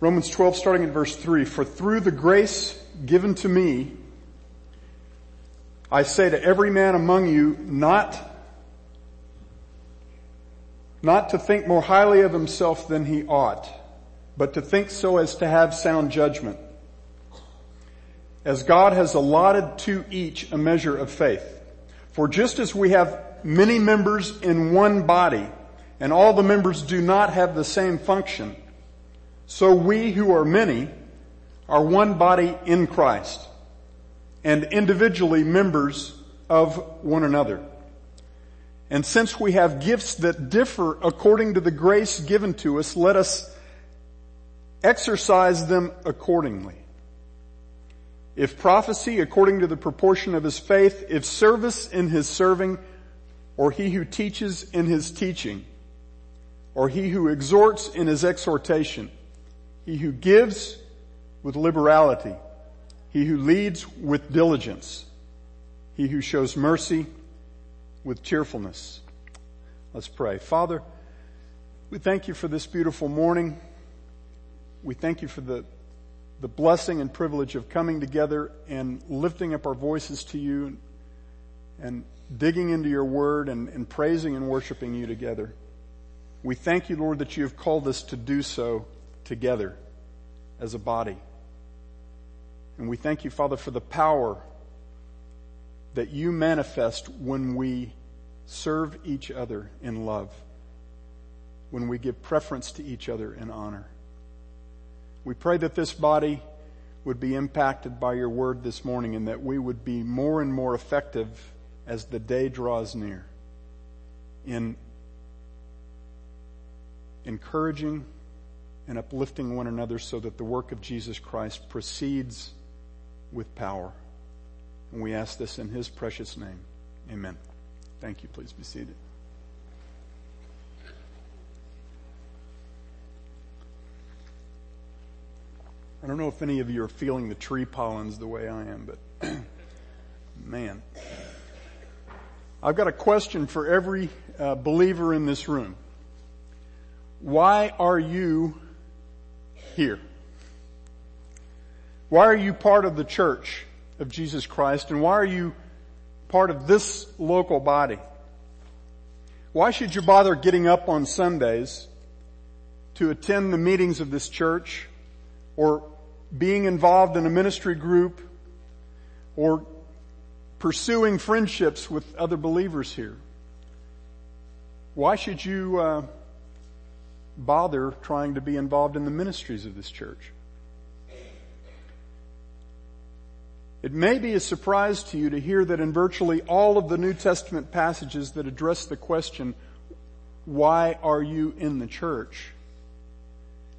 Romans 12, starting in verse 3, "For through the grace given to me, I say to every man among you not to think more highly of himself than he ought, but to think so as to have sound judgment, as God has allotted to each a measure of faith. For just as we have many members in one body, and all the members do not have the same function, so we who are many are one body in Christ, and individually members of one another. And since we have gifts that differ according to the grace given to us, let us exercise them accordingly. If prophecy, according to the proportion of his faith, if service in his serving, or he who teaches in his teaching, or he who exhorts in his exhortation, he who gives with liberality, he who leads with diligence, he who shows mercy with cheerfulness." Let's pray. Father, we thank you for this beautiful morning. We thank you for the blessing and privilege of coming together and lifting up our voices to you and digging into your word and praising and worshiping you together. We thank you, Lord, that you have called us to do so together as a body. And we thank you, Father, for the power that you manifest when we serve each other in love, when we give preference to each other in honor. We pray that this body would be impacted by your word this morning and that we would be more and more effective as the day draws near in encouraging and uplifting one another so that the work of Jesus Christ proceeds with power. And we ask this in his precious name. Amen. Thank you. Please be seated. I don't know if any of you are feeling the tree pollens the way I am, but man, I've got a question for every believer in this room. Why are you here? Why are you part of the church of Jesus Christ, and why are you part of this local body? Why should you bother getting up on Sundays to attend the meetings of this church, or being involved in a ministry group, or pursuing friendships with other believers here? Why should you bother trying to be involved in the ministries of this church? It may be a surprise to you to hear that in virtually all of the New Testament passages that address the question, why are you in the church?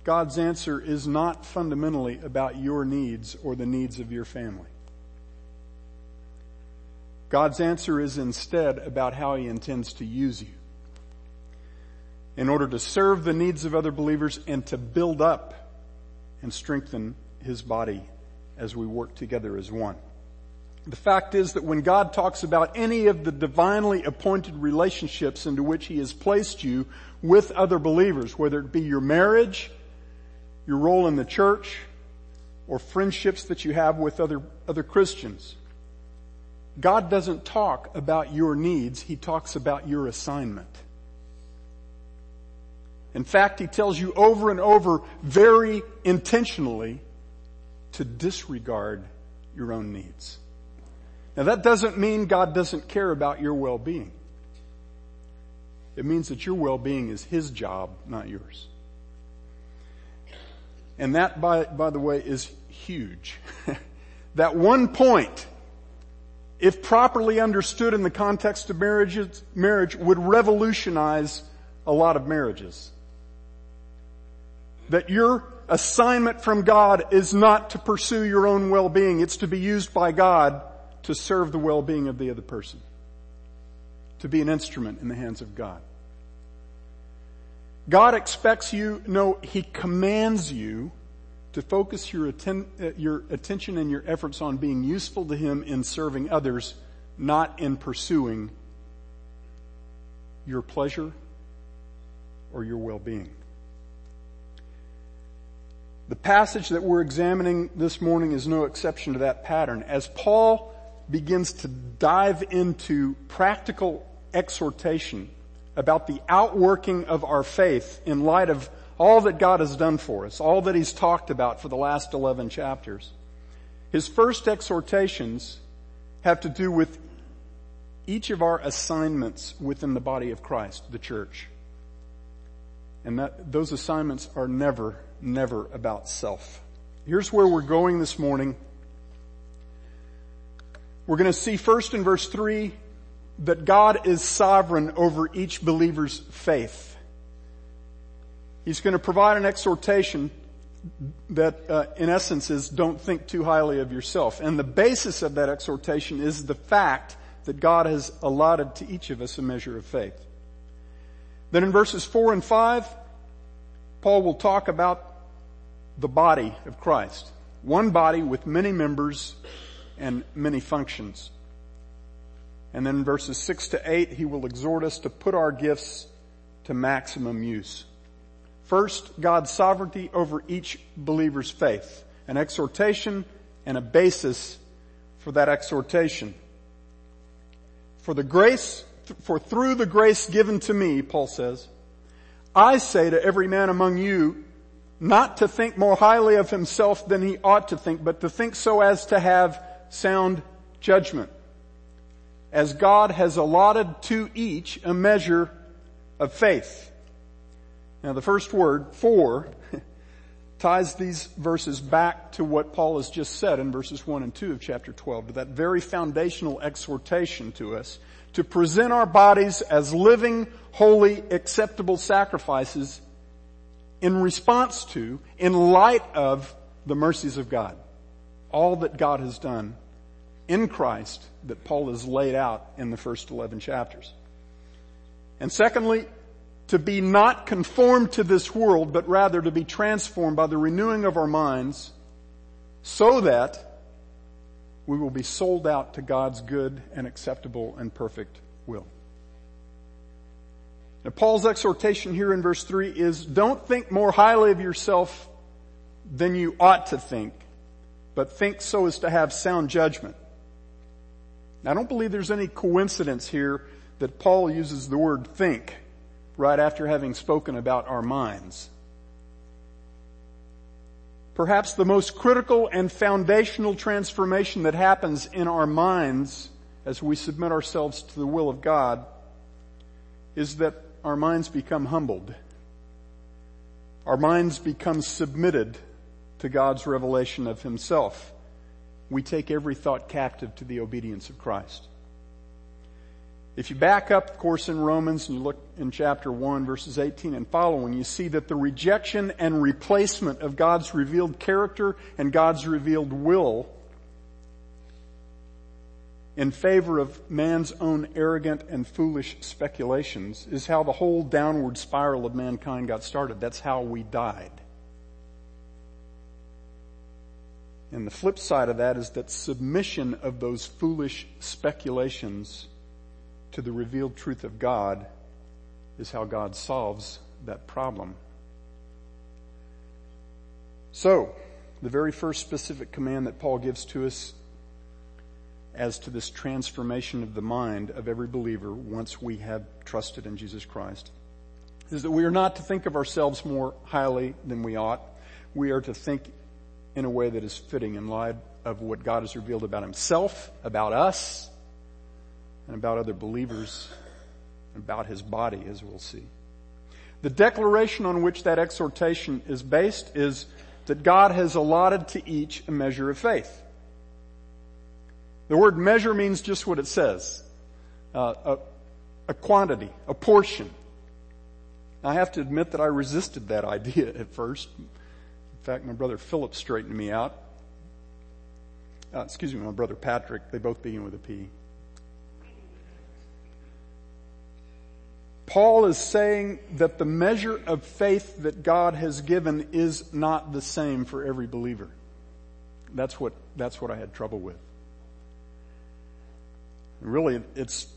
God's answer is not fundamentally about your needs or the needs of your family. God's answer is instead about how he intends to use you in order to serve the needs of other believers and to build up and strengthen his body as we work together as one. The fact is that when God talks about any of the divinely appointed relationships into which he has placed you with other believers, whether it be your marriage, your role in the church, or friendships that you have with other Christians, God doesn't talk about your needs. He talks about your assignment. In fact, he tells you over and over, very intentionally, to disregard your own needs. Now that doesn't mean God doesn't care about your well-being. It means that your well-being is his job, not yours. And that, by the way, is huge. That one point, if properly understood in the context of marriage, would revolutionize a lot of marriages. That your assignment from God is not to pursue your own well-being. It's to be used by God to serve the well-being of the other person. To be an instrument in the hands of God. God expects you, no, he commands you to focus your attention and your efforts on being useful to him in serving others, not in pursuing your pleasure or your well-being. The passage that we're examining this morning is no exception to that pattern. As Paul begins to dive into practical exhortation about the outworking of our faith in light of all that God has done for us, all that He's talked about for the last 11 chapters, his first exhortations have to do with each of our assignments within the body of Christ, the church. And those assignments are never about self. Here's where we're going this morning. We're going to see first in verse 3 that God is sovereign over each believer's faith. He's going to provide an exhortation that in essence is don't think too highly of yourself. And the basis of that exhortation is the fact that God has allotted to each of us a measure of faith. Then in verses 4 and 5, Paul will talk about the body of Christ. One body with many members and many functions. And then in verses 6 to 8, he will exhort us to put our gifts to maximum use. First, God's sovereignty over each believer's faith. An exhortation and a basis for that exhortation. For through the grace given to me, Paul says, I say to every man among you, not to think more highly of himself than he ought to think, but to think so as to have sound judgment, as God has allotted to each a measure of faith. Now the first word, for, ties these verses back to what Paul has just said in verses 1 and 2 of chapter 12, to that very foundational exhortation to us to present our bodies as living, holy, acceptable sacrifices in response to, in light of, the mercies of God. All that God has done in Christ that Paul has laid out in the first 11 chapters. And secondly, to be not conformed to this world, but rather to be transformed by the renewing of our minds so that we will be sold out to God's good and acceptable and perfect will. Now, Paul's exhortation here in verse 3 is don't think more highly of yourself than you ought to think, but think so as to have sound judgment. Now, I don't believe there's any coincidence here that Paul uses the word think right after having spoken about our minds. Perhaps the most critical and foundational transformation that happens in our minds as we submit ourselves to the will of God is that our minds become humbled. Our minds become submitted to God's revelation of Himself. We take every thought captive to the obedience of Christ. If you back up, of course, in Romans and you look in chapter 1, verses 18 and following, you see that the rejection and replacement of God's revealed character and God's revealed will in favor of man's own arrogant and foolish speculations is how the whole downward spiral of mankind got started. That's how we died. And the flip side of that is that submission of those foolish speculations to the revealed truth of God is how God solves that problem. So, the very first specific command that Paul gives to us as to this transformation of the mind of every believer once we have trusted in Jesus Christ is that we are not to think of ourselves more highly than we ought. We are to think in a way that is fitting in light of what God has revealed about Himself, about us, and about other believers, and about His body, as we'll see. The declaration on which that exhortation is based is that God has allotted to each a measure of faith. The word measure means just what it says, a quantity, a portion. I have to admit that I resisted that idea at first. In fact, my brother Philip straightened me out. My brother Patrick, they both begin with a P. Paul is saying that the measure of faith that God has given is not the same for every believer. That's what I had trouble with. And really, it's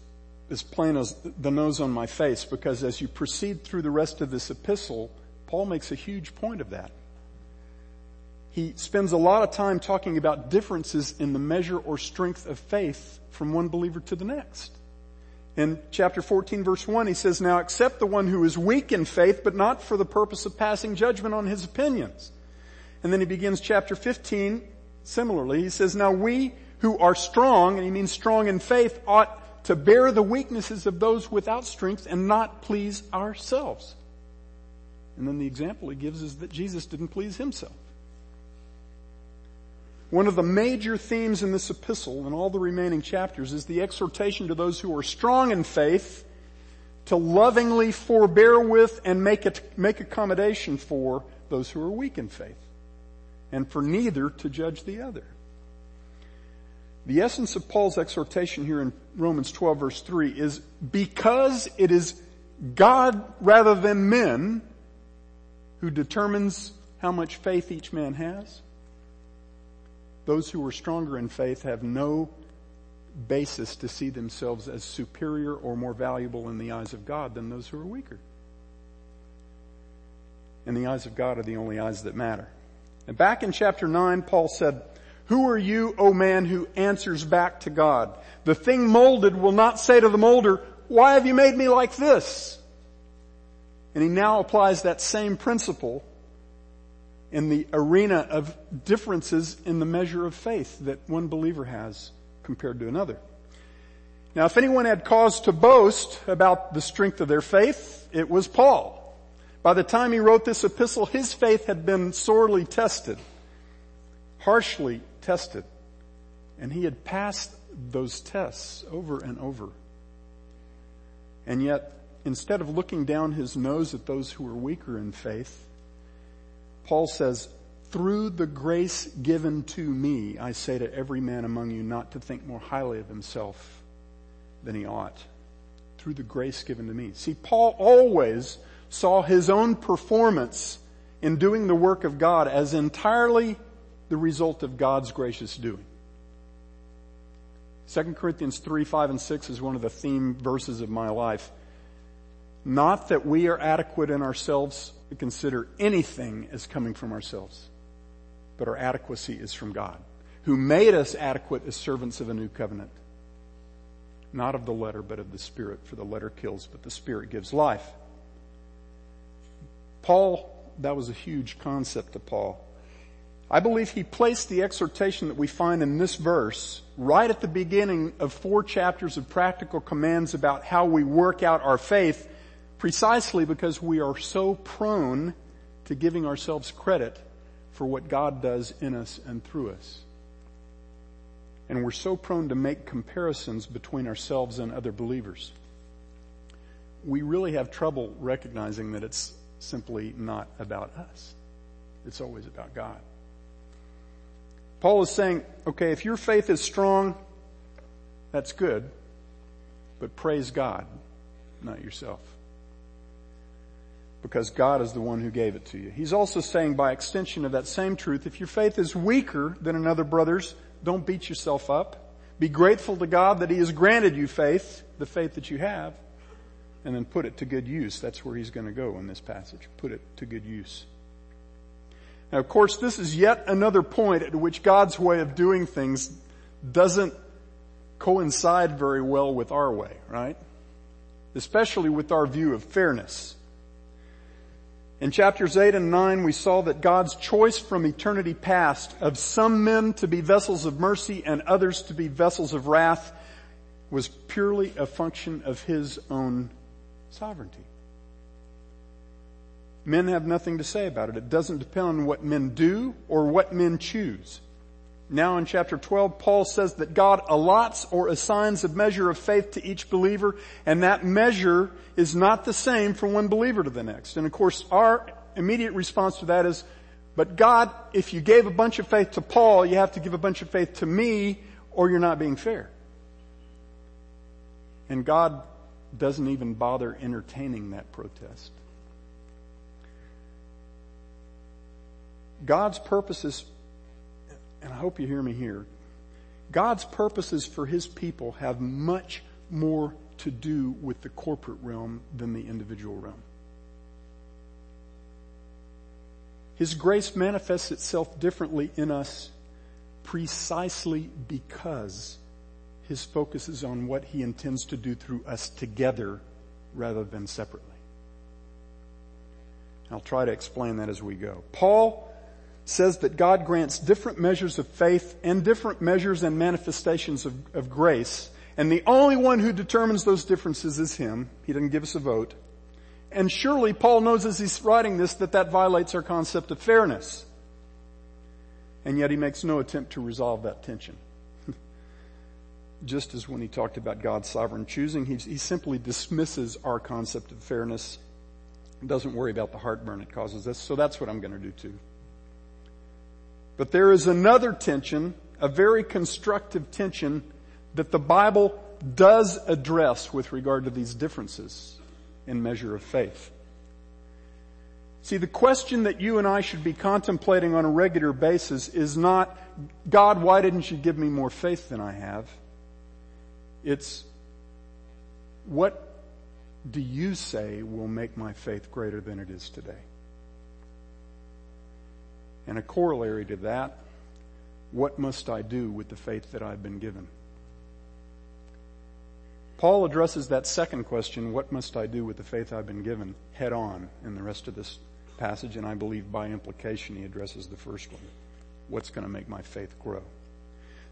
as plain as the nose on my face, because as you proceed through the rest of this epistle, Paul makes a huge point of that. he spends a lot of time talking about differences in the measure or strength of faith from one believer to the next. In chapter 14, verse 1, he says, "Now accept the one who is weak in faith, but not for the purpose of passing judgment on his opinions." And then he begins chapter 15, similarly. He says, "Now we who are strong," and he means strong in faith, "ought to bear the weaknesses of those without strength and not please ourselves." And then the example he gives is that Jesus didn't please himself. One of the major themes in this epistle and all the remaining chapters is the exhortation to those who are strong in faith to lovingly forbear with and make accommodation for those who are weak in faith, and for neither to judge the other. The essence of Paul's exhortation here in Romans 12 verse 3 is, because it is God rather than men who determines how much faith each man has, those who are stronger in faith have no basis to see themselves as superior or more valuable in the eyes of God than those who are weaker. And the eyes of God are the only eyes that matter. And back in chapter 9, Paul said, "Who are you, O man, who answers back to God? The thing molded will not say to the molder, 'Why have you made me like this?'" And he now applies that same principle in the arena of differences in the measure of faith that one believer has compared to another. Now, if anyone had cause to boast about the strength of their faith, it was Paul. By the time he wrote this epistle, his faith had been sorely tested, harshly tested, and he had passed those tests over and over. And yet, instead of looking down his nose at those who were weaker in faith, Paul says, "Through the grace given to me, I say to every man among you not to think more highly of himself than he ought." Through the grace given to me. See, Paul always saw his own performance in doing the work of God as entirely the result of God's gracious doing. 2 Corinthians 3, 5, and 6 is one of the theme verses of my life. "Not that we are adequate in ourselves to consider anything as coming from ourselves, but our adequacy is from God, who made us adequate as servants of a new covenant, not of the letter, but of the Spirit, for the letter kills, but the Spirit gives life." Paul, that was a huge concept to Paul. I believe he placed the exhortation that we find in this verse right at the beginning of 4 chapters of practical commands about how we work out our faith, precisely because we are so prone to giving ourselves credit for what God does in us and through us. And we're so prone to make comparisons between ourselves and other believers. We really have trouble recognizing that it's simply not about us. It's always about God. Paul is saying, okay, if your faith is strong, that's good, but praise God, not yourself, because God is the one who gave it to you. He's also saying, by extension of that same truth, if your faith is weaker than another brother's, don't beat yourself up. Be grateful to God that he has granted you faith, the faith that you have, and then put it to good use. That's where he's going to go in this passage. Put it to good use. Now, of course, this is yet another point at which God's way of doing things doesn't coincide very well with our way, right? Especially with our view of fairness. In chapters 8 and 9, we saw that God's choice from eternity past of some men to be vessels of mercy and others to be vessels of wrath was purely a function of his own sovereignty. Men have nothing to say about it. It doesn't depend on what men do or what men choose. Now in chapter 12, Paul says that God allots or assigns a measure of faith to each believer, and that measure is not the same from one believer to the next. And of course, our immediate response to that is, but God, if you gave a bunch of faith to Paul, you have to give a bunch of faith to me, or you're not being fair. And God doesn't even bother entertaining that protest. God's purposes, and I hope you hear me here, God's purposes for his people have much more to do with the corporate realm than the individual realm. His grace manifests itself differently in us precisely because His focus is on what He intends to do through us together rather than separately. I'll try to explain that as we go. Paul says that God grants different measures of faith and different measures and manifestations of grace, and the only one who determines those differences is Him. He doesn't give us a vote. And surely Paul knows as he's writing this that that violates our concept of fairness. And yet he makes no attempt to resolve that tension. Just as when he talked about God's sovereign choosing, he simply dismisses our concept of fairness and doesn't worry about the heartburn it causes us. So that's what I'm going to do too. But there is another tension, a very constructive tension, that the Bible does address with regard to these differences in measure of faith. See, the question that you and I should be contemplating on a regular basis is not, God, why didn't you give me more faith than I have? It's, what do you say will make my faith greater than it is today? And a corollary to that, what must I do with the faith that I've been given? Paul addresses that second question, what must I do with the faith I've been given, head on in the rest of this passage, and I believe by implication he addresses the first one. What's going to make my faith grow?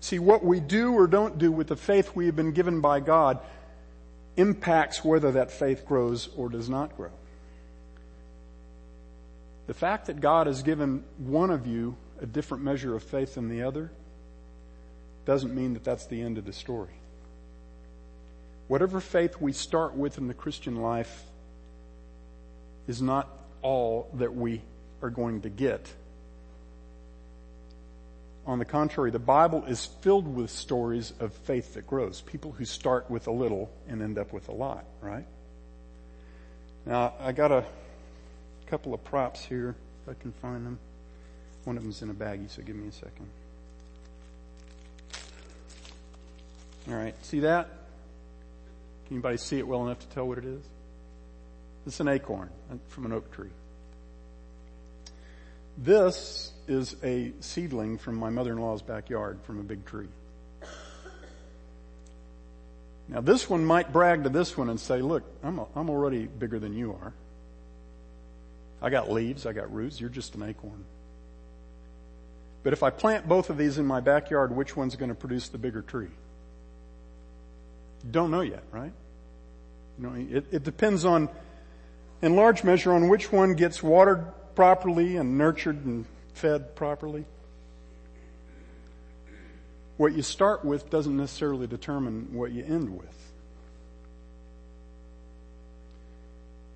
See, what we do or don't do with the faith we have been given by God impacts whether that faith grows or does not grow. The fact that God has given one of you a different measure of faith than the other doesn't mean that that's the end of the story. Whatever faith we start with in the Christian life is not all that we are going to get. On the contrary, the Bible is filled with stories of faith that grows. People who start with a little and end up with a lot, right? Now, I got a couple of props here, if I can find them. One of them's in a baggie, so give me a second. All right, see that? Can anybody see it well enough to tell what it is? It's an acorn from an oak tree. This is a seedling from my mother-in-law's backyard from a big tree. Now this one might brag to this one and say, look, I'm already bigger than you are. I got leaves, I got roots, you're just an acorn. But if I plant both of these in my backyard, which one's going to produce the bigger tree? Don't know yet, right? You know, it depends on, in large measure, on which one gets watered properly and nurtured and fed properly. What you start with doesn't necessarily determine what you end with.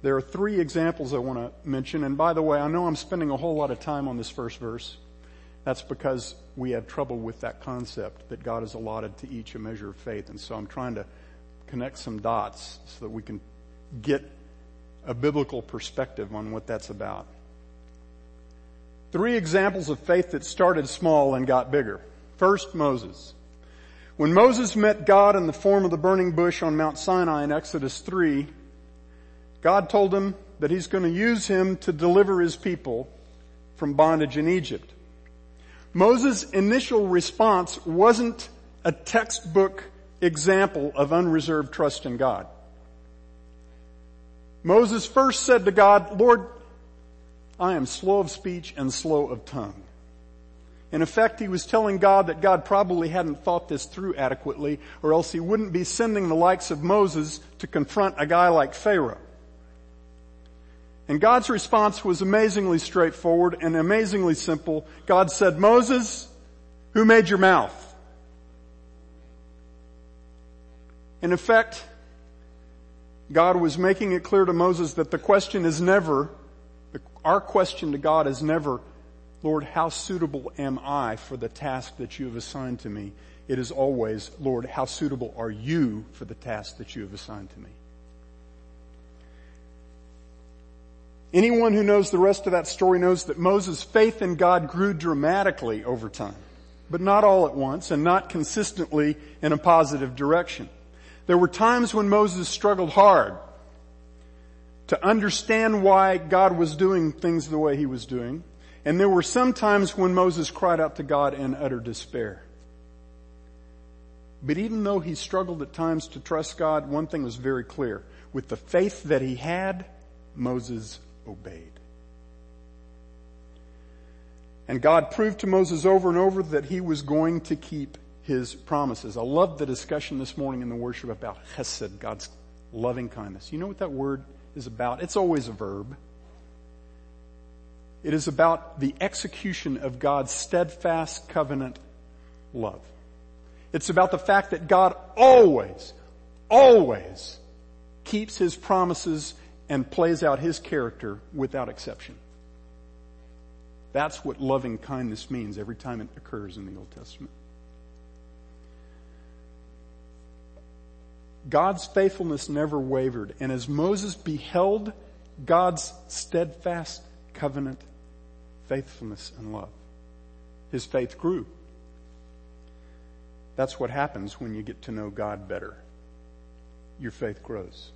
There are three examples I want to mention, and by the way, I know I'm spending a whole lot of time on this first verse. That's because we have trouble with that concept that God has allotted to each a measure of faith. And so I'm trying to connect some dots so that we can get a biblical perspective on what that's about. Three examples of faith that started small and got bigger. First, Moses. When Moses met God in the form of the burning bush on Mount Sinai in Exodus 3, God told him that He's going to use him to deliver His people from bondage in Egypt. Moses' initial response wasn't a textbook example of unreserved trust in God. Moses first said to God, Lord, I am slow of speech and slow of tongue. In effect, he was telling God that God probably hadn't thought this through adequately, or else He wouldn't be sending the likes of Moses to confront a guy like Pharaoh. And God's response was amazingly straightforward and amazingly simple. God said, Moses, who made your mouth? And in effect, God was making it clear to Moses that the question is never, our question to God is never, Lord, how suitable am I for the task that You have assigned to me? It is always, Lord, how suitable are You for the task that You have assigned to me? Anyone who knows the rest of that story knows that Moses' faith in God grew dramatically over time, but not all at once and not consistently in a positive direction. There were times when Moses struggled hard to understand why God was doing things the way He was doing, And there were some times when Moses cried out to God in utter despair. But even though he struggled at times to trust God, one thing was very clear. With the faith that he had, Moses obeyed. And God proved to Moses over and over that he was going to keep his promises. I love the discussion this morning in the worship about chesed, God's loving kindness. You know what that word is about? It's always a verb. It is about the execution of God's steadfast covenant love. It's about the fact that God always, always keeps his promises and plays out his character without exception. That's what loving kindness means every time it occurs in the Old Testament. God's faithfulness never wavered, and as Moses beheld God's steadfast covenant faithfulness and love, his faith grew. That's what happens when you get to know God better. Your faith grows.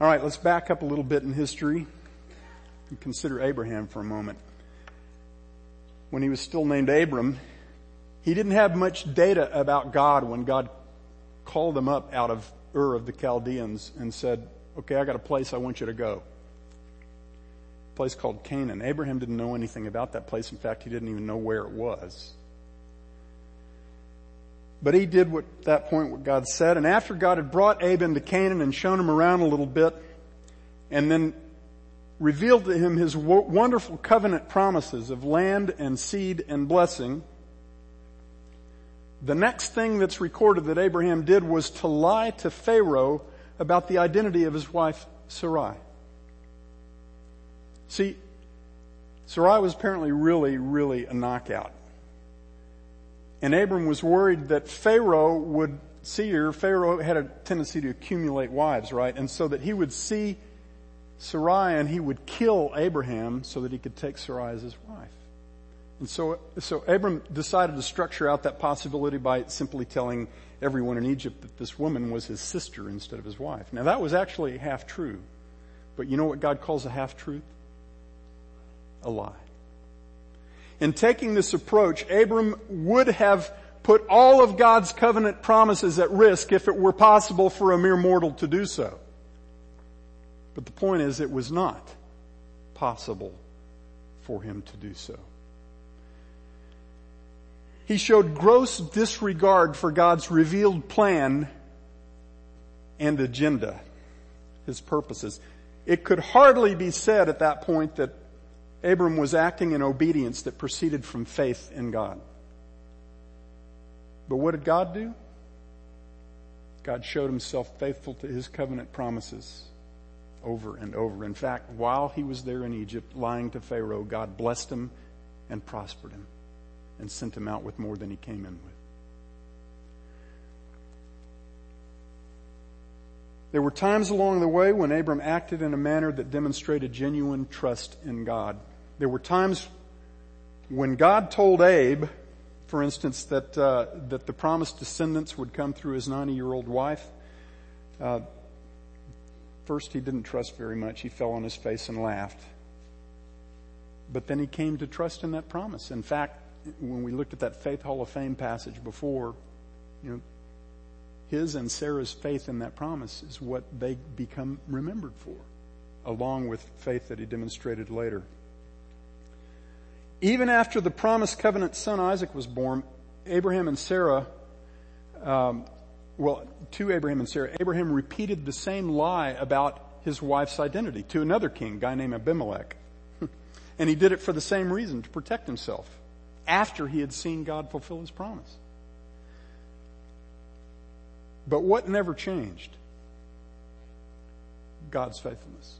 All right, let's back up a little bit in history and consider Abraham for a moment. When he was still named Abram, he didn't have much data about God when God called him up out of Ur of the Chaldeans and said, okay, I got a place I want you to go. A place called Canaan. Abraham didn't know anything about that place. In fact, he didn't even know where it was. But he did at that point what God said. And after God had brought Abe into Canaan and shown him around a little bit and then revealed to him his wonderful covenant promises of land and seed and blessing, the next thing that's recorded that Abraham did was to lie to Pharaoh about the identity of his wife Sarai. See, Sarai was apparently really a knockout. And Abram was worried that Pharaoh would see her. Pharaoh had a tendency to accumulate wives, right? And so that he would see Sarai and he would kill Abraham so that he could take Sarai as his wife. And so Abram decided to structure out that possibility by simply telling everyone in Egypt that this woman was his sister instead of his wife. Now that was actually half true. But you know what God calls a half truth? A lie. In taking this approach, Abram would have put all of God's covenant promises at risk if it were possible for a mere mortal to do so. But the point is, it was not possible for him to do so. He showed gross disregard for God's revealed plan and agenda, his purposes. It could hardly be said at that point that Abram was acting in obedience that proceeded from faith in God. But what did God do? God showed himself faithful to his covenant promises over and over. In fact, while he was there in Egypt lying to Pharaoh, God blessed him and prospered him and sent him out with more than he came in with. There were times along the way when Abram acted in a manner that demonstrated genuine trust in God. There were times when God told Abe, for instance, that the promised descendants would come through his 90-year-old wife. First, he didn't trust very much. He fell on his face and laughed. But then he came to trust in that promise. In fact, when we looked at that Faith Hall of Fame passage before, you know, his and Sarah's faith in that promise is what they become remembered for, along with faith that he demonstrated later. Even after the promised covenant son Isaac was born, Abraham repeated the same lie about his wife's identity to another king, a guy named Abimelech. And he did it for the same reason, to protect himself, after he had seen God fulfill his promise. But what never changed? God's faithfulness.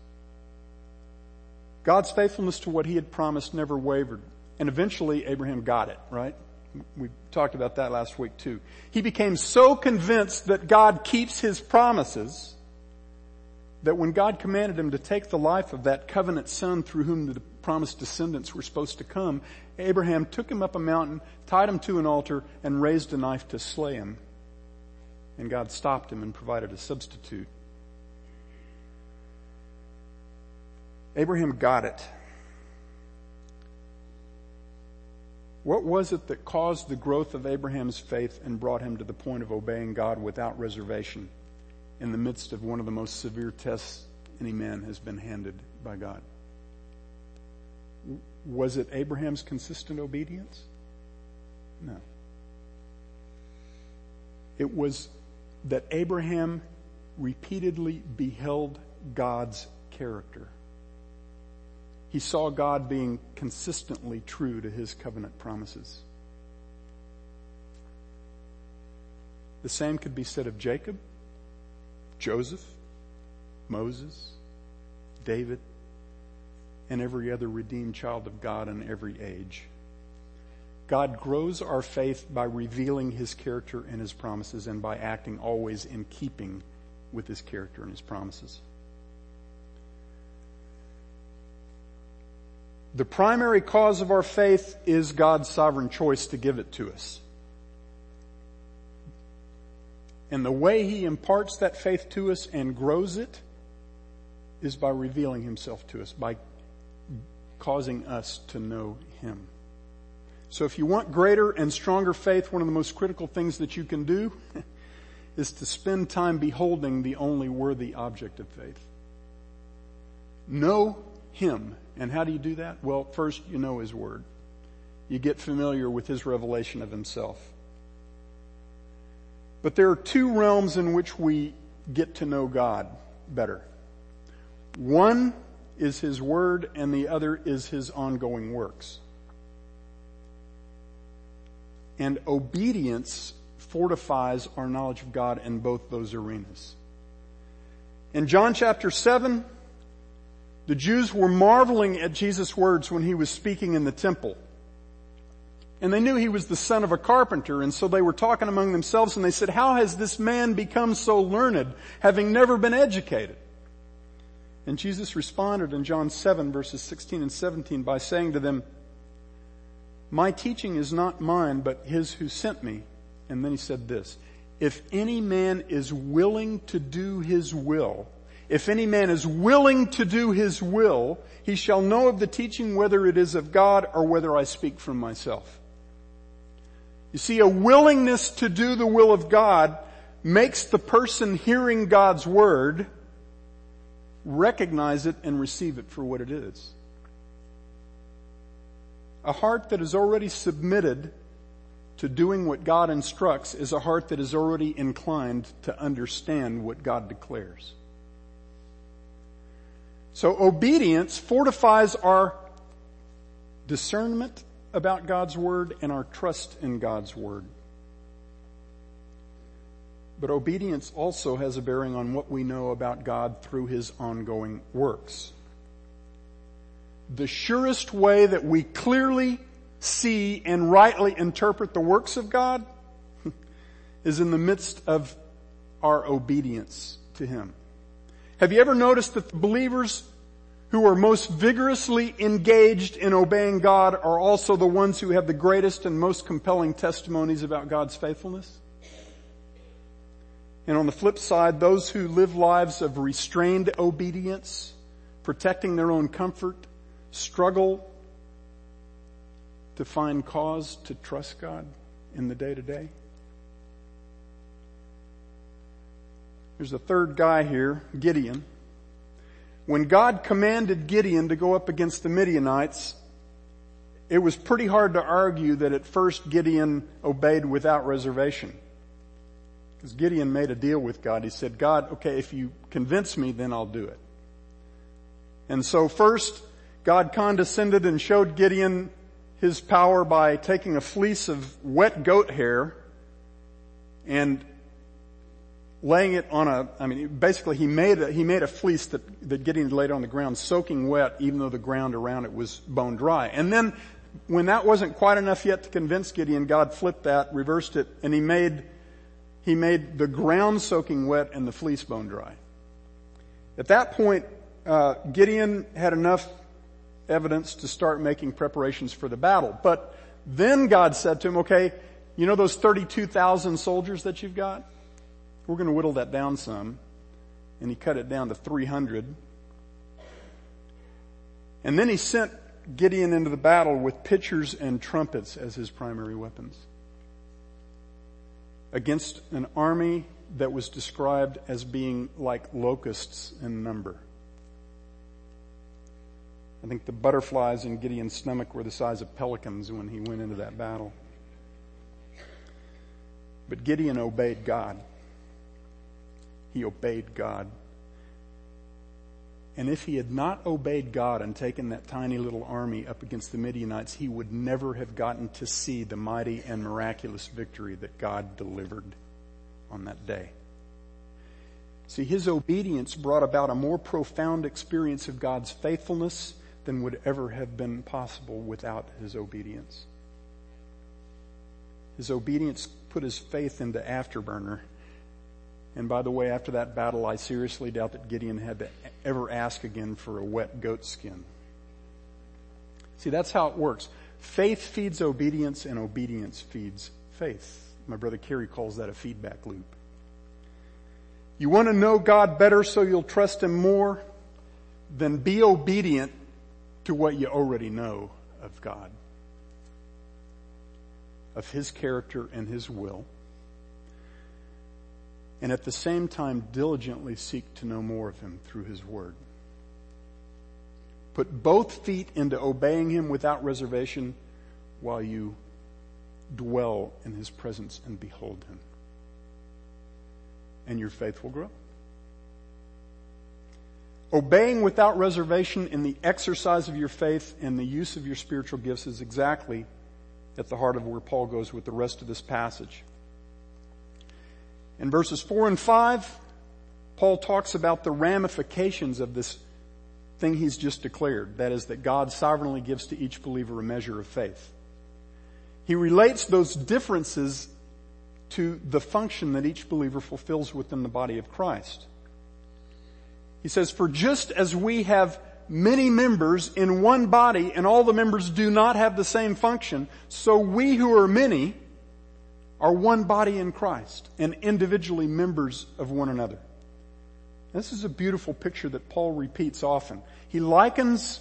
God's faithfulness to what he had promised never wavered. And eventually Abraham got it, right? We talked about that last week too. He became so convinced that God keeps his promises that when God commanded him to take the life of that covenant son through whom the promised descendants were supposed to come, Abraham took him up a mountain, tied him to an altar, and raised a knife to slay him. And God stopped him and provided a substitute. Abraham got it. What was it that caused the growth of Abraham's faith and brought him to the point of obeying God without reservation in the midst of one of the most severe tests any man has been handed by God? Was it Abraham's consistent obedience? No. It was that Abraham repeatedly beheld God's character. He saw God being consistently true to his covenant promises. The same could be said of Jacob, Joseph, Moses, David, and every other redeemed child of God in every age. God grows our faith by revealing his character and his promises and by acting always in keeping with his character and his promises. The primary cause of our faith is God's sovereign choice to give it to us. And the way he imparts that faith to us and grows it is by revealing himself to us, by causing us to know him. So if you want greater and stronger faith, one of the most critical things that you can do is to spend time beholding the only worthy object of faith. Know him. And how do you do that? Well, first, you know his word. You get familiar with his revelation of himself. But there are two realms in which we get to know God better. One is his word, and the other is his ongoing works. And obedience fortifies our knowledge of God in both those arenas. In John chapter 7, the Jews were marveling at Jesus' words when he was speaking in the temple. And they knew he was the son of a carpenter, and so they were talking among themselves, and they said, "How has this man become so learned, having never been educated?" And Jesus responded in John 7, verses 16 and 17 by saying to them, "My teaching is not mine, but his who sent me." And then he said this, "If any man is willing to do his will, he shall know of the teaching whether it is of God or whether I speak from myself." You see, a willingness to do the will of God makes the person hearing God's word recognize it and receive it for what it is. A heart that is already submitted to doing what God instructs is a heart that is already inclined to understand what God declares. So obedience fortifies our discernment about God's word and our trust in God's word. But obedience also has a bearing on what we know about God through his ongoing works. The surest way that we clearly see and rightly interpret the works of God is in the midst of our obedience to him. Have you ever noticed that the believers who are most vigorously engaged in obeying God are also the ones who have the greatest and most compelling testimonies about God's faithfulness? And on the flip side, those who live lives of restrained obedience, protecting their own comfort, struggle to find cause to trust God in the day-to-day. There's a third guy here, Gideon. When God commanded Gideon to go up against the Midianites, it was pretty hard to argue that at first Gideon obeyed without reservation. Because Gideon made a deal with God. He said, "God, okay, if you convince me, then I'll do it." And so first, God condescended and showed Gideon his power by taking a fleece of wet goat hair and laying it on basically he made a fleece that Gideon laid on the ground, soaking wet, even though the ground around it was bone dry. And then when that wasn't quite enough yet to convince Gideon, God flipped that, reversed it, and he made the ground soaking wet and the fleece bone dry. At that point, Gideon had enough evidence to start making preparations for the battle. But then God said to him, "Okay, you know those 32,000 soldiers that you've got? We're going to whittle that down some." And he cut it down to 300. And then he sent Gideon into the battle with pitchers and trumpets as his primary weapons against an army that was described as being like locusts in number. I think the butterflies in Gideon's stomach were the size of pelicans when he went into that battle. But Gideon obeyed God. He obeyed God. And if he had not obeyed God and taken that tiny little army up against the Midianites, he would never have gotten to see the mighty and miraculous victory that God delivered on that day. See, his obedience brought about a more profound experience of God's faithfulness than would ever have been possible without his obedience. His obedience put his faith into afterburner. And by the way, after that battle, I seriously doubt that Gideon had to ever ask again for a wet goat skin. See, that's how it works. Faith feeds obedience, and obedience feeds faith. My brother Kerry calls that a feedback loop. You want to know God better so you'll trust him more? Then be obedient to what you already know of God, of his character and his will. And at the same time, diligently seek to know more of him through his word. Put both feet into obeying him without reservation while you dwell in his presence and behold him. And your faith will grow. Obeying without reservation in the exercise of your faith and the use of your spiritual gifts is exactly at the heart of where Paul goes with the rest of this passage. In verses 4 and 5, Paul talks about the ramifications of this thing he's just declared. That is, that God sovereignly gives to each believer a measure of faith. He relates those differences to the function that each believer fulfills within the body of Christ. He says, "For just as we have many members in one body, and all the members do not have the same function, so we who are many are one body in Christ and individually members of one another." This is a beautiful picture that Paul repeats often. He likens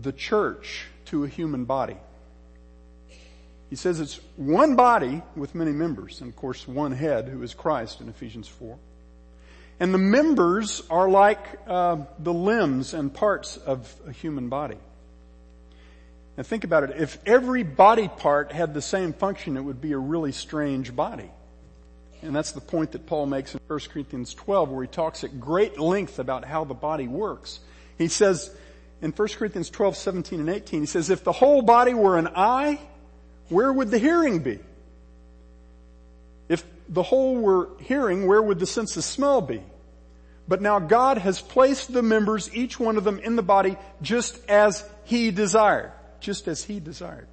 the church to a human body. He says it's one body with many members, and of course one head who is Christ in Ephesians 4. And the members are like the limbs and parts of a human body. Now think about it. If every body part had the same function, it would be a really strange body. And that's the point that Paul makes in 1 Corinthians 12, where he talks at great length about how the body works. He says in 1 Corinthians 12, 17 and 18, he says, "If the whole body were an eye, where would the hearing be? If the whole were hearing, where would the sense of smell be? But now God has placed the members, each one of them, in the body just as he desired." Just as he desired.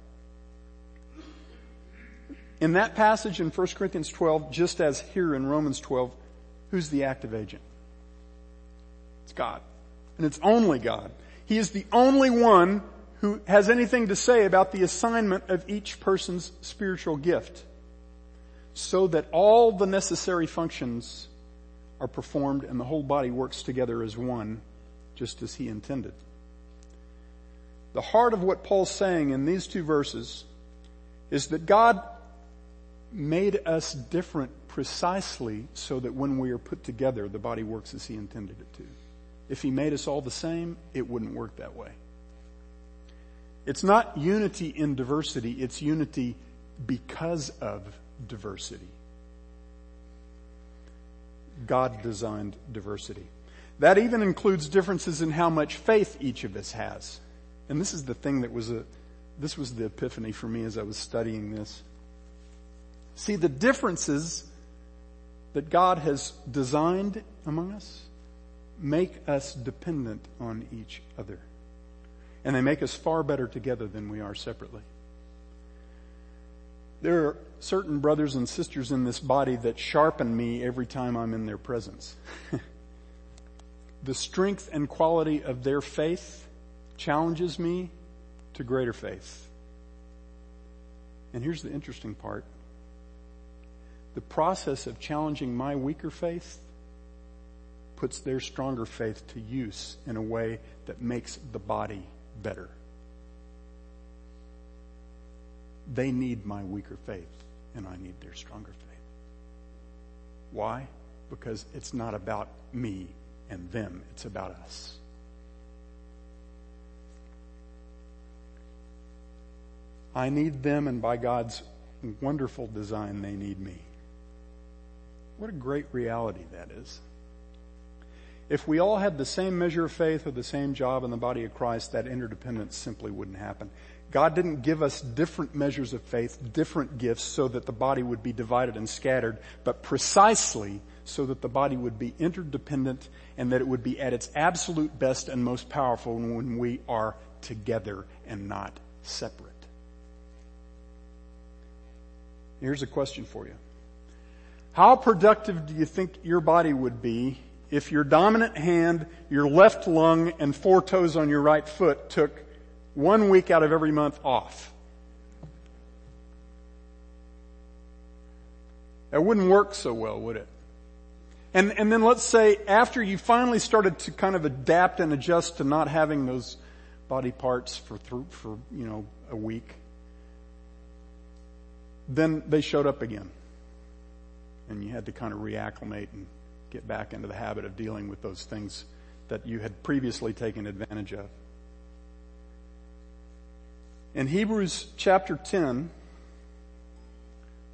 In that passage in 1 Corinthians 12, just as here in Romans 12, who's the active agent? It's God. And it's only God. He is the only one who has anything to say about the assignment of each person's spiritual gift, so that all the necessary functions are performed and the whole body works together as one, just as he intended. The heart of what Paul's saying in these two verses is that God made us different precisely so that when we are put together, the body works as he intended it to. If he made us all the same, it wouldn't work that way. It's not unity in diversity, it's unity because of diversity. God designed diversity. That even includes differences in how much faith each of us has. And this is the thing that was this was the epiphany for me as I was studying this. See, the differences that God has designed among us make us dependent on each other. And they make us far better together than we are separately. There are certain brothers and sisters in this body that sharpen me every time I'm in their presence. The strength and quality of their faith challenges me to greater faith. And here's the interesting part. The process of challenging my weaker faith puts their stronger faith to use in a way that makes the body better. They need my weaker faith, and I need their stronger faith. Why? Because it's not about me and them. It's about us. I need them, and by God's wonderful design, they need me. What a great reality that is. If we all had the same measure of faith or the same job in the body of Christ, that interdependence simply wouldn't happen. God didn't give us different measures of faith, different gifts, so that the body would be divided and scattered, but precisely so that the body would be interdependent and that it would be at its absolute best and most powerful when we are together and not separate. Here's a question for you. How productive do you think your body would be if your dominant hand, your left lung, and 4 toes on your right foot took 1 week out of every month off? That wouldn't work so well, would it? And then let's say after you finally started to kind of adapt and adjust to not having those body parts for a week, then they showed up again. And you had to kind of reacclimate and get back into the habit of dealing with those things that you had previously taken advantage of. In Hebrews chapter 10,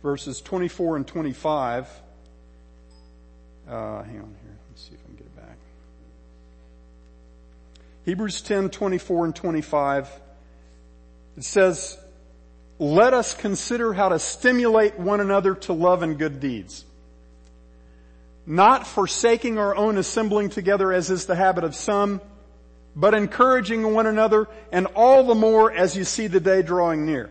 verses 24 and 25, hang on here, let's see if I can get it back. Hebrews 10, 24 and 25, it says, "Let us consider how to stimulate one another to love and good deeds, not forsaking our own assembling together as is the habit of some, but encouraging one another, and all the more as you see the day drawing near."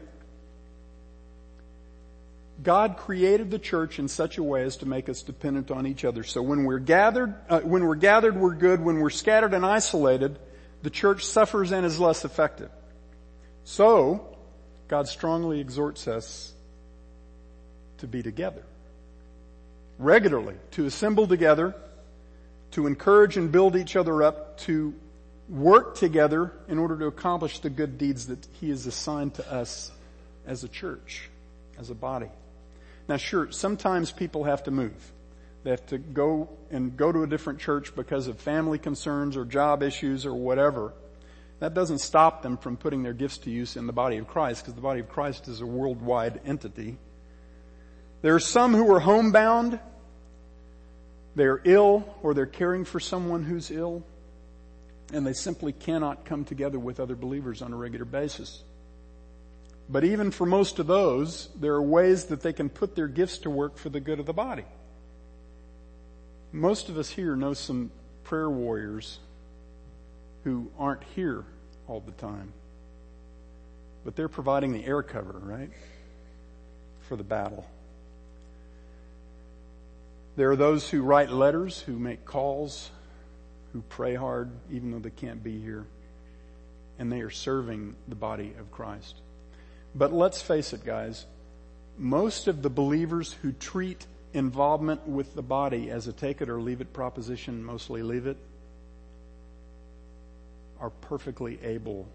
God created the church in such a way as to make us dependent on each other. So when we're gathered, we're good. When we're scattered and isolated, the church suffers and is less effective. So God strongly exhorts us to be together regularly, to assemble together, to encourage and build each other up, to work together in order to accomplish the good deeds that He has assigned to us as a church, as a body. Now sure, sometimes people have to move. They have to go to a different church because of family concerns or job issues or whatever. That doesn't stop them from putting their gifts to use in the body of Christ, because the body of Christ is a worldwide entity. There are some who are homebound. They're ill, or they're caring for someone who's ill, and they simply cannot come together with other believers on a regular basis. But even for most of those, there are ways that they can put their gifts to work for the good of the body. Most of us here know some prayer warriors who aren't here all the time, but they're providing the air cover, right, for the battle. There are those who write letters, who make calls, who pray hard even though they can't be here, and they are serving the body of Christ. But let's face it, guys, most of the believers who treat involvement with the body as a take it or leave it proposition, mostly leave it, are perfectly able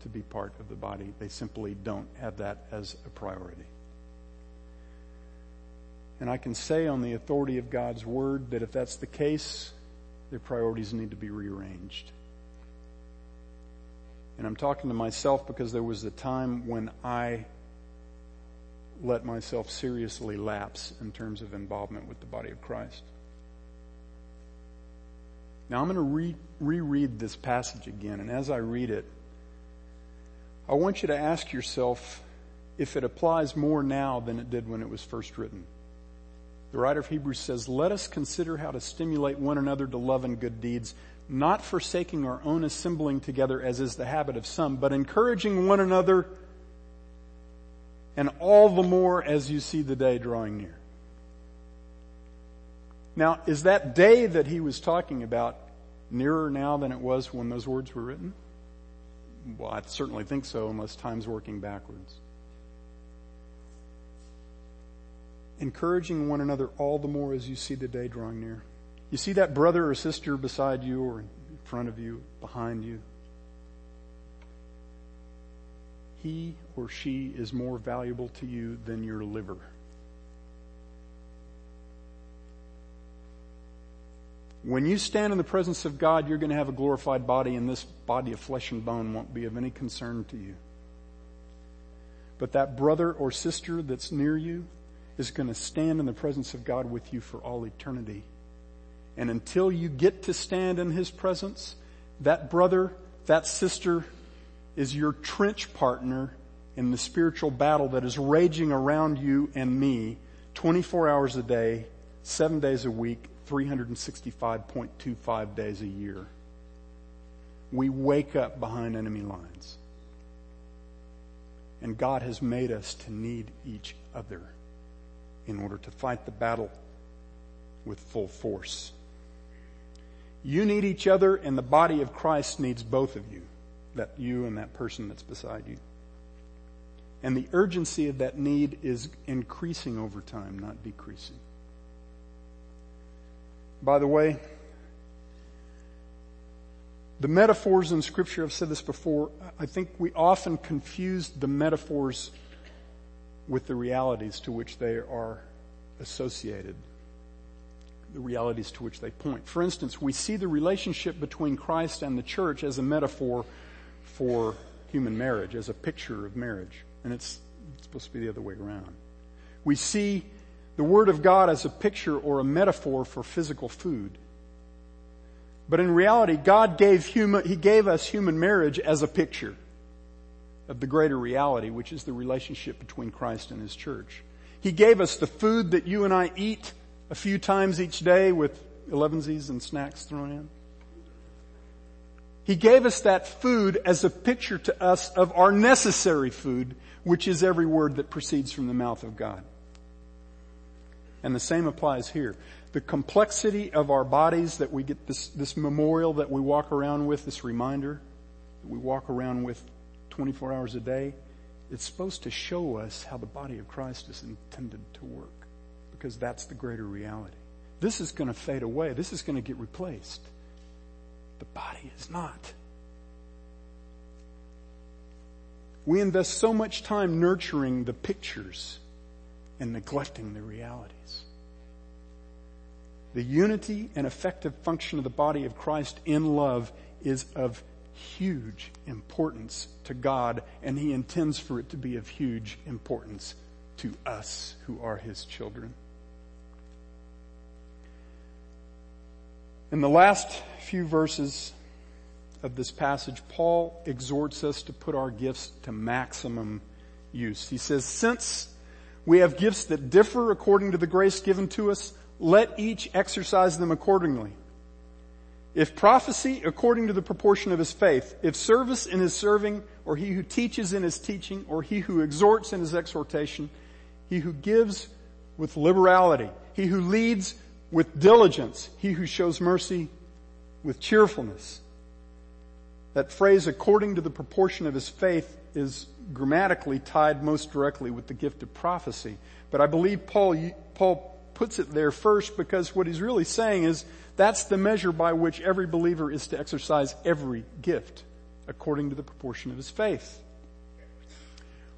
to be part of the body. They simply don't have that as a priority. And I can say on the authority of God's word that if that's the case, their priorities need to be rearranged. And I'm talking to myself because there was a time when I let myself seriously lapse in terms of involvement with the body of Christ. Now I'm going to reread this passage again, and as I read it, I want you to ask yourself if it applies more now than it did when it was first written. The writer of Hebrews says, "Let us consider how to stimulate one another to love and good deeds, not forsaking our own assembling together as is the habit of some, but encouraging one another, and all the more as you see the day drawing near." Now, is that day that he was talking about nearer now than it was when those words were written? Well, I certainly think so, unless time's working backwards. Encouraging one another all the more as you see the day drawing near. You see that brother or sister beside you or in front of you, behind you. he or she is more valuable to you than your liver. When you stand in the presence of God, you're going to have a glorified body, and this body of flesh and bone won't be of any concern to you. But that brother or sister that's near you is going to stand in the presence of God with you for all eternity. And until you get to stand in his presence, that brother, that sister is your trench partner in the spiritual battle that is raging around you and me 24 hours a day, 7 days a week, 365.25 days a year. We wake up behind enemy lines. And God has made us to need each other in order to fight the battle with full force. You need each other, and the body of Christ needs both of you, that you and that person that's beside you. And the urgency of that need is increasing over time, not decreasing. By the way, the metaphors in Scripture, I've said this before, I think we often confuse the metaphors with the realities to which they are associated, the realities to which they point. For instance, we see the relationship between Christ and the church as a metaphor for human marriage, as a picture of marriage. And it's supposed to be the other way around. We see the Word of God as a picture or a metaphor for physical food. But in reality, God gave us human marriage as a picture of the greater reality, which is the relationship between Christ and His church. He gave us the food that you and I eat a few times each day with elevensies and snacks thrown in. He gave us that food as a picture to us of our necessary food, which is every word that proceeds from the mouth of God. And the same applies here. The complexity of our bodies that we get, this memorial that we walk around with, this reminder that we walk around with 24 hours a day, it's supposed to show us how the body of Christ is intended to work, because that's the greater reality. This is going to fade away. This is going to get replaced. The body is not. We invest so much time nurturing the pictures and neglecting the realities. The unity and effective function of the body of Christ in love is of huge importance to God, and He intends for it to be of huge importance to us who are His children. In the last few verses of this passage, Paul exhorts us to put our gifts to maximum use. He says, since we have gifts that differ according to the grace given to us, let each exercise them accordingly. If prophecy, according to the proportion of his faith. If service, in his serving, or he who teaches, in his teaching, or he who exhorts, in his exhortation. He who gives, with liberality. He who leads, with diligence. He who shows mercy, with cheerfulness. That phrase, according to the proportion of his faith, is grammatically tied most directly with the gift of prophecy. But I believe Paul puts it there first because what he's really saying is that's the measure by which every believer is to exercise every gift according to the proportion of his faith.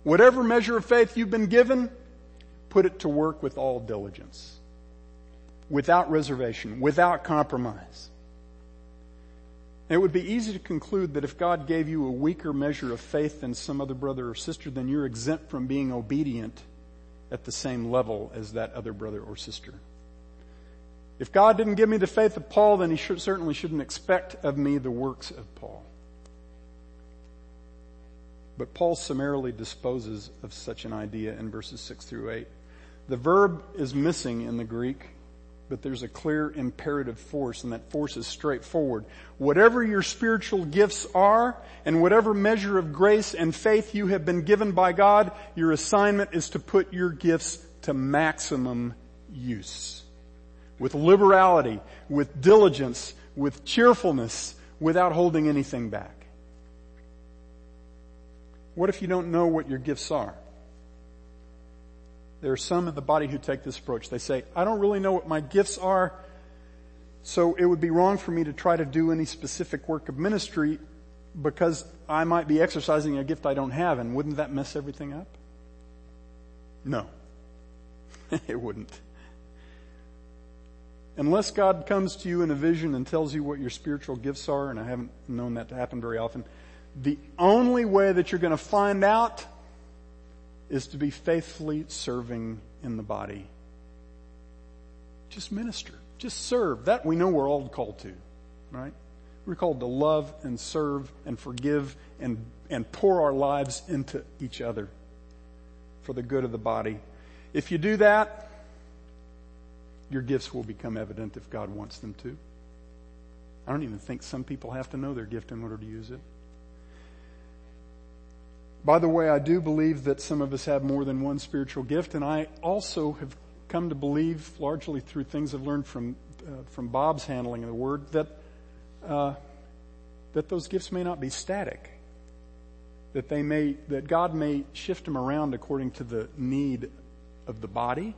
Whatever measure of faith you've been given, put it to work with all diligence, without reservation, without compromise. It would be easy to conclude that if God gave you a weaker measure of faith than some other brother or sister, then you're exempt from being obedient at the same level as that other brother or sister. If God didn't give me the faith of Paul, then He certainly shouldn't expect of me the works of Paul. But Paul summarily disposes of such an idea in verses 6 through 8. The verb is missing in the Greek, but there's a clear imperative force, and that force is straightforward. Whatever your spiritual gifts are, and whatever measure of grace and faith you have been given by God, your assignment is to put your gifts to maximum use. With liberality, with diligence, with cheerfulness, without holding anything back. What if you don't know what your gifts are? There are some in the body who take this approach. They say, I don't really know what my gifts are, so it would be wrong for me to try to do any specific work of ministry, because I might be exercising a gift I don't have, and wouldn't that mess everything up? No, it wouldn't. Unless God comes to you in a vision and tells you what your spiritual gifts are, and I haven't known that to happen very often, the only way that you're going to find out is to be faithfully serving in the body. Just minister. Just serve. That we know we're all called to, right? We're called to love and serve and forgive and pour our lives into each other for the good of the body. If you do that, your gifts will become evident if God wants them to. I don't even think some people have to know their gift in order to use it. By the way, I do believe that some of us have more than one spiritual gift, and I also have come to believe, largely through things I've learned from Bob's handling of the Word, that those gifts may not be static. That God may shift them around according to the need of the body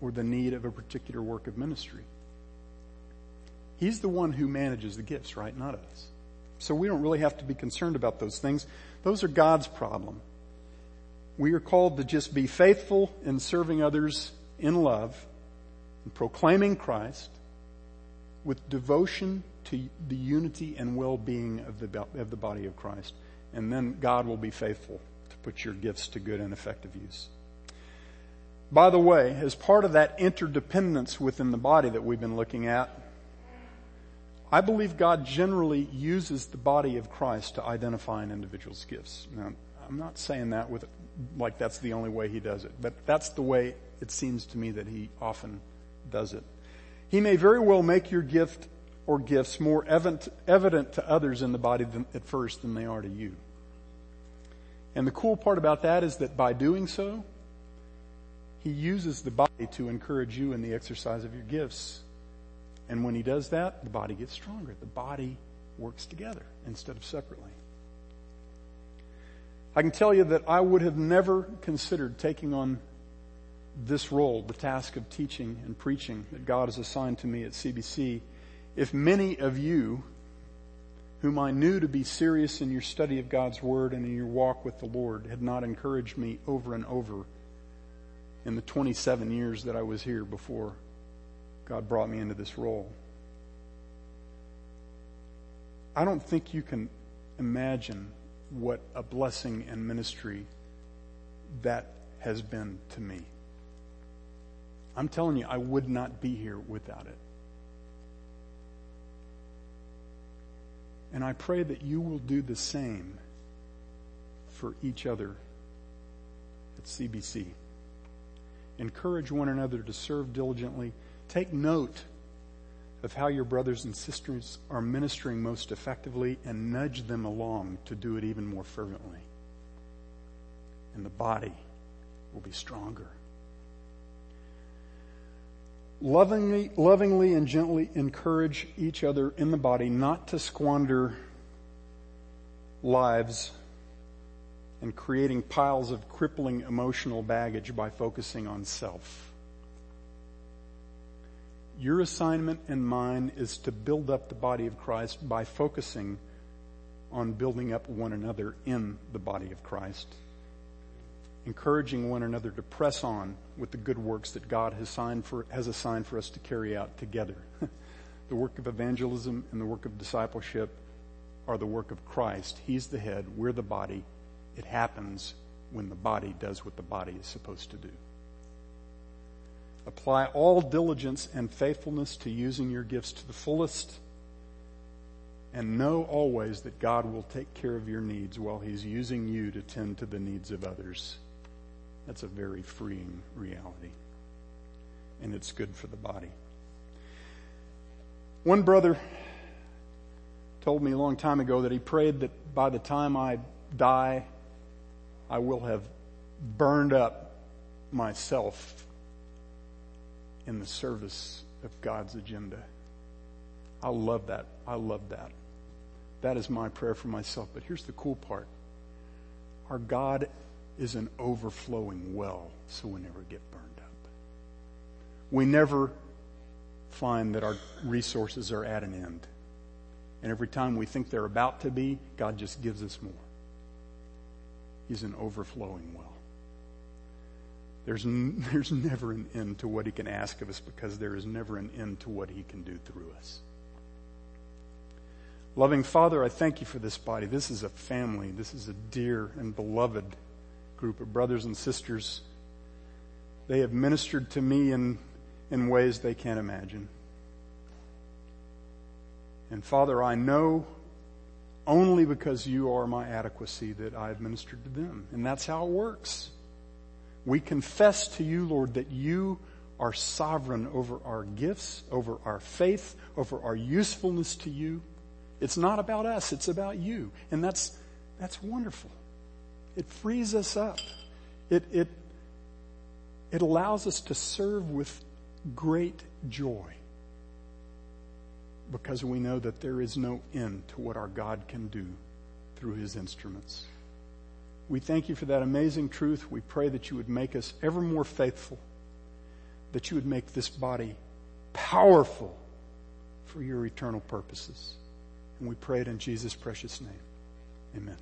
or the need of a particular work of ministry. He's the one who manages the gifts, right? Not us. So we don't really have to be concerned about those things. Those are God's problem. We are called to just be faithful in serving others in love and proclaiming Christ with devotion to the unity and well-being of the body of Christ. And then God will be faithful to put your gifts to good and effective use. By the way, as part of that interdependence within the body that we've been looking at, I believe God generally uses the body of Christ to identify an individual's gifts. Now, I'm not saying that like that's the only way he does it, but that's the way it seems to me that he often does it. He may very well make your gift or gifts more evident to others in the body at first than they are to you. And the cool part about that is that by doing so, he uses the body to encourage you in the exercise of your gifts. And when he does that, the body gets stronger. The body works together instead of separately. I can tell you that I would have never considered taking on this role, the task of teaching and preaching that God has assigned to me at CBC, if many of you, whom I knew to be serious in your study of God's Word and in your walk with the Lord, had not encouraged me over and over in the 27 years that I was here before God brought me into this role. I don't think you can imagine what a blessing and ministry that has been to me. I'm telling you, I would not be here without it. And I pray that you will do the same for each other at CBC. Encourage one another to serve diligently. Take note of how your brothers and sisters are ministering most effectively and nudge them along to do it even more fervently. And the body will be stronger. Lovingly and gently encourage each other in the body not to squander lives and creating piles of crippling emotional baggage by focusing on self. Your assignment and mine is to build up the body of Christ by focusing on building up one another in the body of Christ, encouraging one another to press on with the good works that God has assigned for us to carry out together. The work of evangelism and the work of discipleship are the work of Christ. He's the head. We're the body. It happens when the body does what the body is supposed to do. Apply all diligence and faithfulness to using your gifts to the fullest, and know always that God will take care of your needs while he's using you to tend to the needs of others. That's a very freeing reality, and it's good for the body. One brother told me a long time ago that he prayed that by the time I die, I will have burned up myself in the service of God's agenda. I love that. I love that. That is my prayer for myself. But here's the cool part. Our God is an overflowing well, so we never get burned up. We never find that our resources are at an end. And every time we think they're about to be, God just gives us more. He's an overflowing well. There's never an end to what he can ask of us, because there is never an end to what he can do through us. Loving Father, I thank you for this body. This is a family. This is a dear and beloved group of brothers and sisters. They have ministered to me in ways they can't imagine. And Father, I know only because you are my adequacy that I've ministered to them. And that's how it works. We confess to you, Lord, that you are sovereign over our gifts, over our faith, over our usefulness to you. It's not about us, it's about you. And that's wonderful. It frees us up. It allows us to serve with great joy, because we know that there is no end to what our God can do through his instruments. We thank you for that amazing truth. We pray that you would make us ever more faithful, that you would make this body powerful for your eternal purposes. And we pray it in Jesus' precious name. Amen.